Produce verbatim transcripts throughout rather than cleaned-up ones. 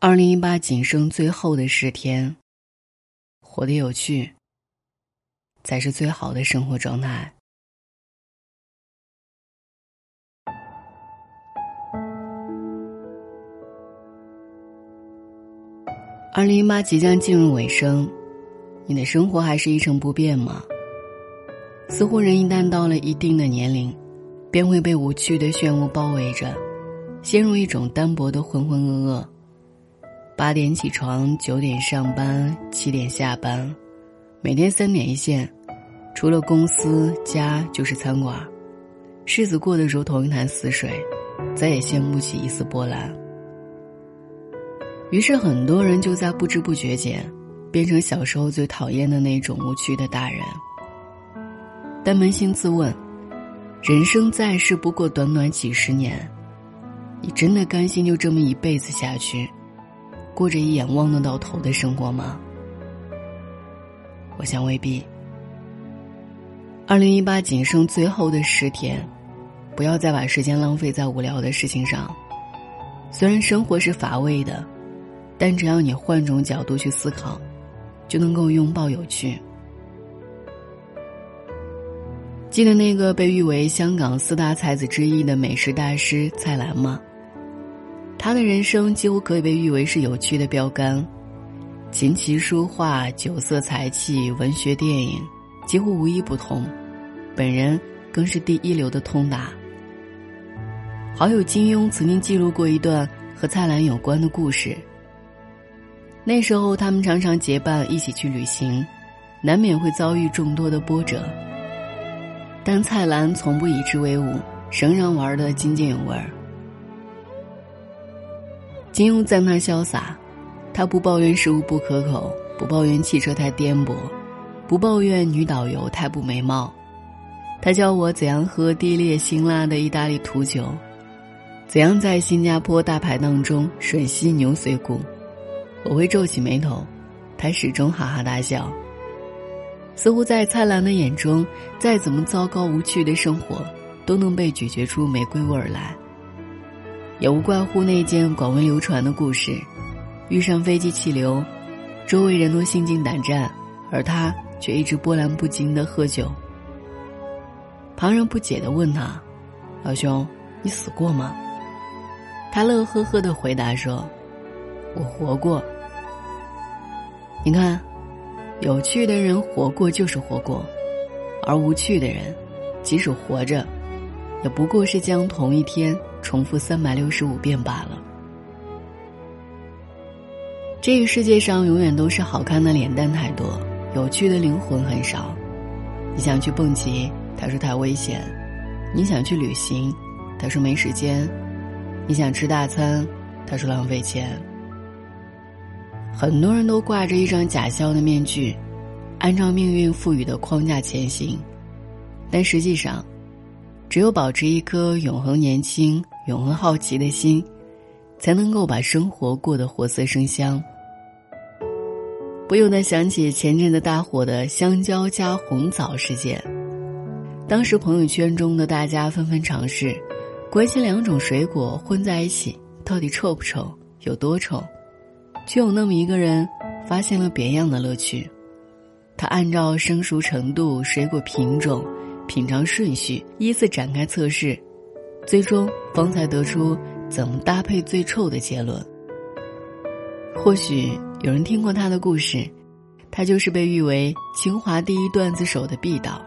二零一八仅剩最后的十天，活得有趣才是最好的生活状态。二零一八即将进入尾声，你的生活还是一成不变吗？似乎人一旦到了一定的年龄，便会被无趣的漩涡包围着，陷入一种单薄的浑浑噩噩。八点起床，九点上班，七点下班，每天三点一线，除了公司家就是餐馆，日子过得如同一潭死水，再也掀不起一丝波澜。于是很多人就在不知不觉间变成小时候最讨厌的那种无趣的大人。但扪心自问，人生在世不过短短几十年，你真的甘心就这么一辈子下去，过着一眼望得到头的生活吗？我想未必。二零一八仅剩最后的十天，不要再把时间浪费在无聊的事情上。虽然生活是乏味的，但只要你换种角度去思考，就能够拥抱有趣。记得那个被誉为香港四大才子之一的美食大师蔡澜吗？他的人生几乎可以被誉为是有趣的标杆，琴棋书画、酒色财气、文学电影，几乎无一不通，本人更是第一流的通达。好友金庸曾经记录过一段和蔡澜有关的故事。那时候他们常常结伴一起去旅行，难免会遭遇众多的波折，但蔡澜从不以之为伍，仍然玩得津津有味儿。金庸赞他潇洒，他不抱怨食物不可口，不抱怨汽车太颠簸，不抱怨女导游太不美貌。他教我怎样喝低劣辛辣的意大利土酒，怎样在新加坡大排档中吮吸牛髓骨。我会皱起眉头，他始终哈哈大笑。似乎在蔡澜的眼中，再怎么糟糕无趣的生活，都能被咀嚼出玫瑰味儿来。也无怪乎那件广为流传的故事，遇上飞机气流，周围人都心惊胆战，而他却一直波澜不惊地喝酒。旁人不解地问他：“老兄，你死过吗？”他乐呵呵地回答说：“我活过。”你看，有趣的人活过就是活过，而无趣的人，即使活着，也不过是将同一天重复三百六十五遍罢了。这个世界上永远都是好看的脸蛋太多，有趣的灵魂很少。你想去蹦极，他说太危险；你想去旅行，他说没时间；你想吃大餐，他说浪费钱。很多人都挂着一张假笑的面具，按照命运赋予的框架前行，但实际上只有保持一颗永恒年轻、永恒好奇的心，才能够把生活过得活色生香。不由得想起前阵子大火的香蕉加红枣事件，当时朋友圈中的大家纷纷尝试，关心两种水果混在一起到底臭不臭、有多臭，却有那么一个人发现了别样的乐趣。他按照生熟程度、水果品种、品尝顺序依次展开测试，最终方才得出怎么搭配最臭的结论。或许有人听过他的故事，他就是被誉为清华第一段子手的毕导。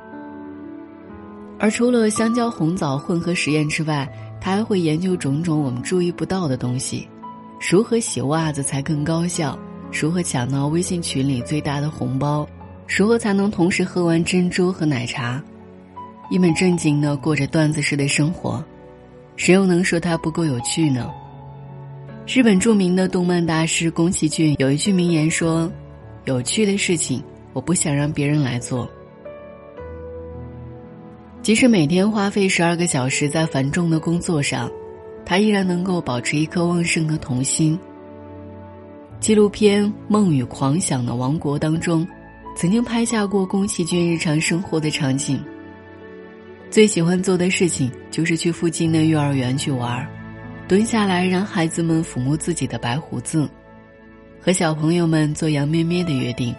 而除了香蕉红枣混合实验之外，他还会研究种种我们注意不到的东西，如何洗袜子才更高效，如何抢到微信群里最大的红包，如何才能同时喝完珍珠和奶茶，一本正经地过着段子式的生活，谁又能说它不够有趣呢？日本著名的动漫大师宫崎骏有一句名言说：“有趣的事情，我不想让别人来做。”即使每天花费十二个小时在繁重的工作上，他依然能够保持一颗旺盛的童心。纪录片《梦与狂想的王国》当中，曾经拍下过宫崎骏日常生活的场景。最喜欢做的事情就是去附近的幼儿园去玩，蹲下来让孩子们抚摸自己的白胡子，和小朋友们做羊咩咩的约定。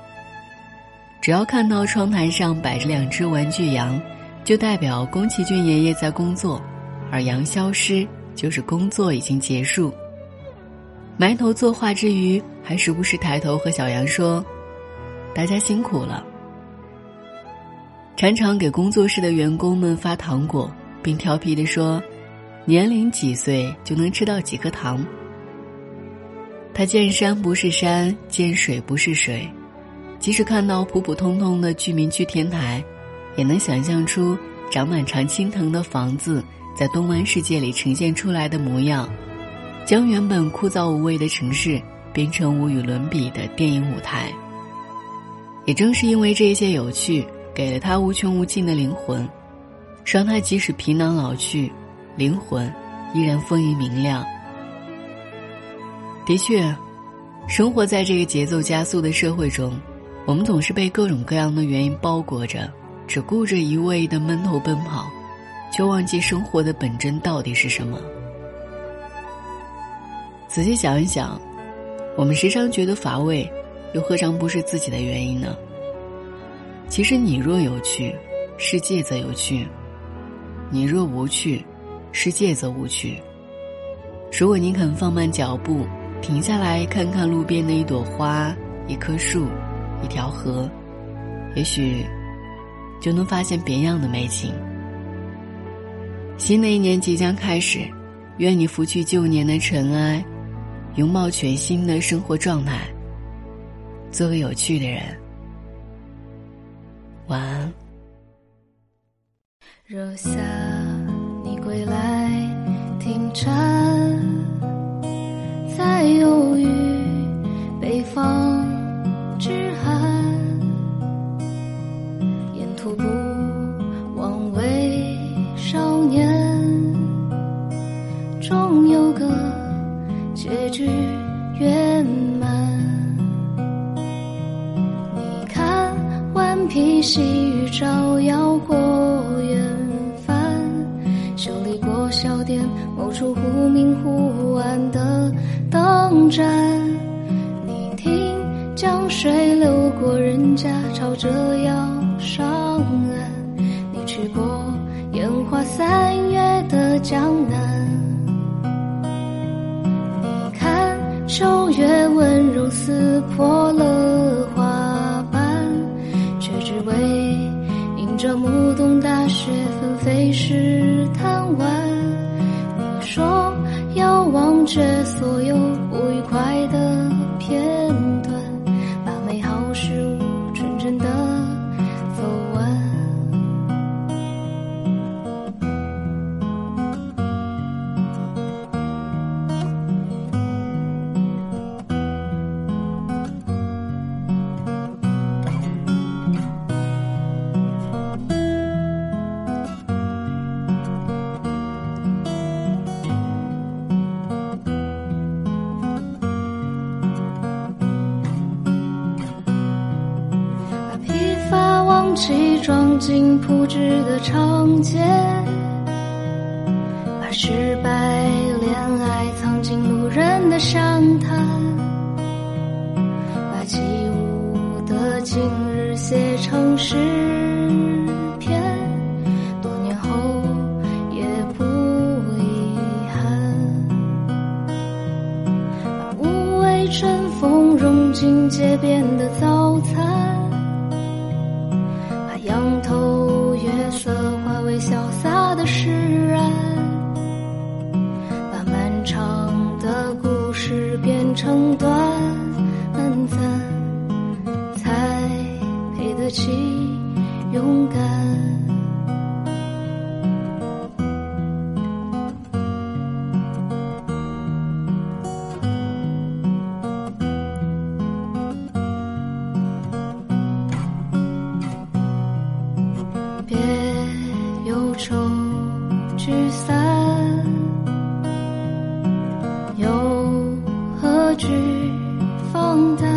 只要看到窗台上摆着两只玩具羊，就代表宫崎骏爷爷在工作，而羊消失就是工作已经结束。埋头作画之余，还时不时抬头和小羊说：“大家辛苦了。”常常给工作室的员工们发糖果，并调皮地说：“年龄几岁就能吃到几颗糖。”他见山不是山，见水不是水，即使看到普普通通的居民区天台，也能想象出长满常青藤的房子在东湾世界里呈现出来的模样，将原本枯燥无味的城市变成无与伦比的电影舞台。也正是因为这些有趣，给了他无穷无尽的灵魂，让他即使皮囊老去，灵魂依然丰盈明亮。的确，生活在这个节奏加速的社会中，我们总是被各种各样的原因包裹着，只顾着一味的闷头奔跑，却忘记生活的本真到底是什么。仔细想一想，我们时常觉得乏味，又何尝不是自己的原因呢？其实你若有趣，世界则有趣；你若无趣，世界则无趣。如果你肯放慢脚步，停下来看看路边的一朵花、一棵树、一条河，也许就能发现别样的美景。新的一年即将开始，愿你拂去旧年的尘埃，拥抱全新的生活状态，做个有趣的人。晚安。柔夏，你归来停船，在忧郁北方之寒，沿途不枉为少年，终有个结局圆满。你看顽皮细雨照耀过远帆，修理过小店某处忽明忽暗的灯盏，你听江水流过人家，吵着要上岸。你去过烟花三月的江南，你看秋月温柔撕破了花瓣，却只为迎着暮冬大雪纷飞时贪玩。你说要忘却所有不愉快的片段，把美好事物纯真的走完。西装进铺纸的长街，把失败恋爱藏进路人的商谈，把起舞的今日写成诗篇，多年后也不遗憾。把无畏春风融进街边的早餐，仰头月色化为潇洒的释然，把漫长的故事变成短暂，才配得起勇敢。愁聚散又何惧放胆，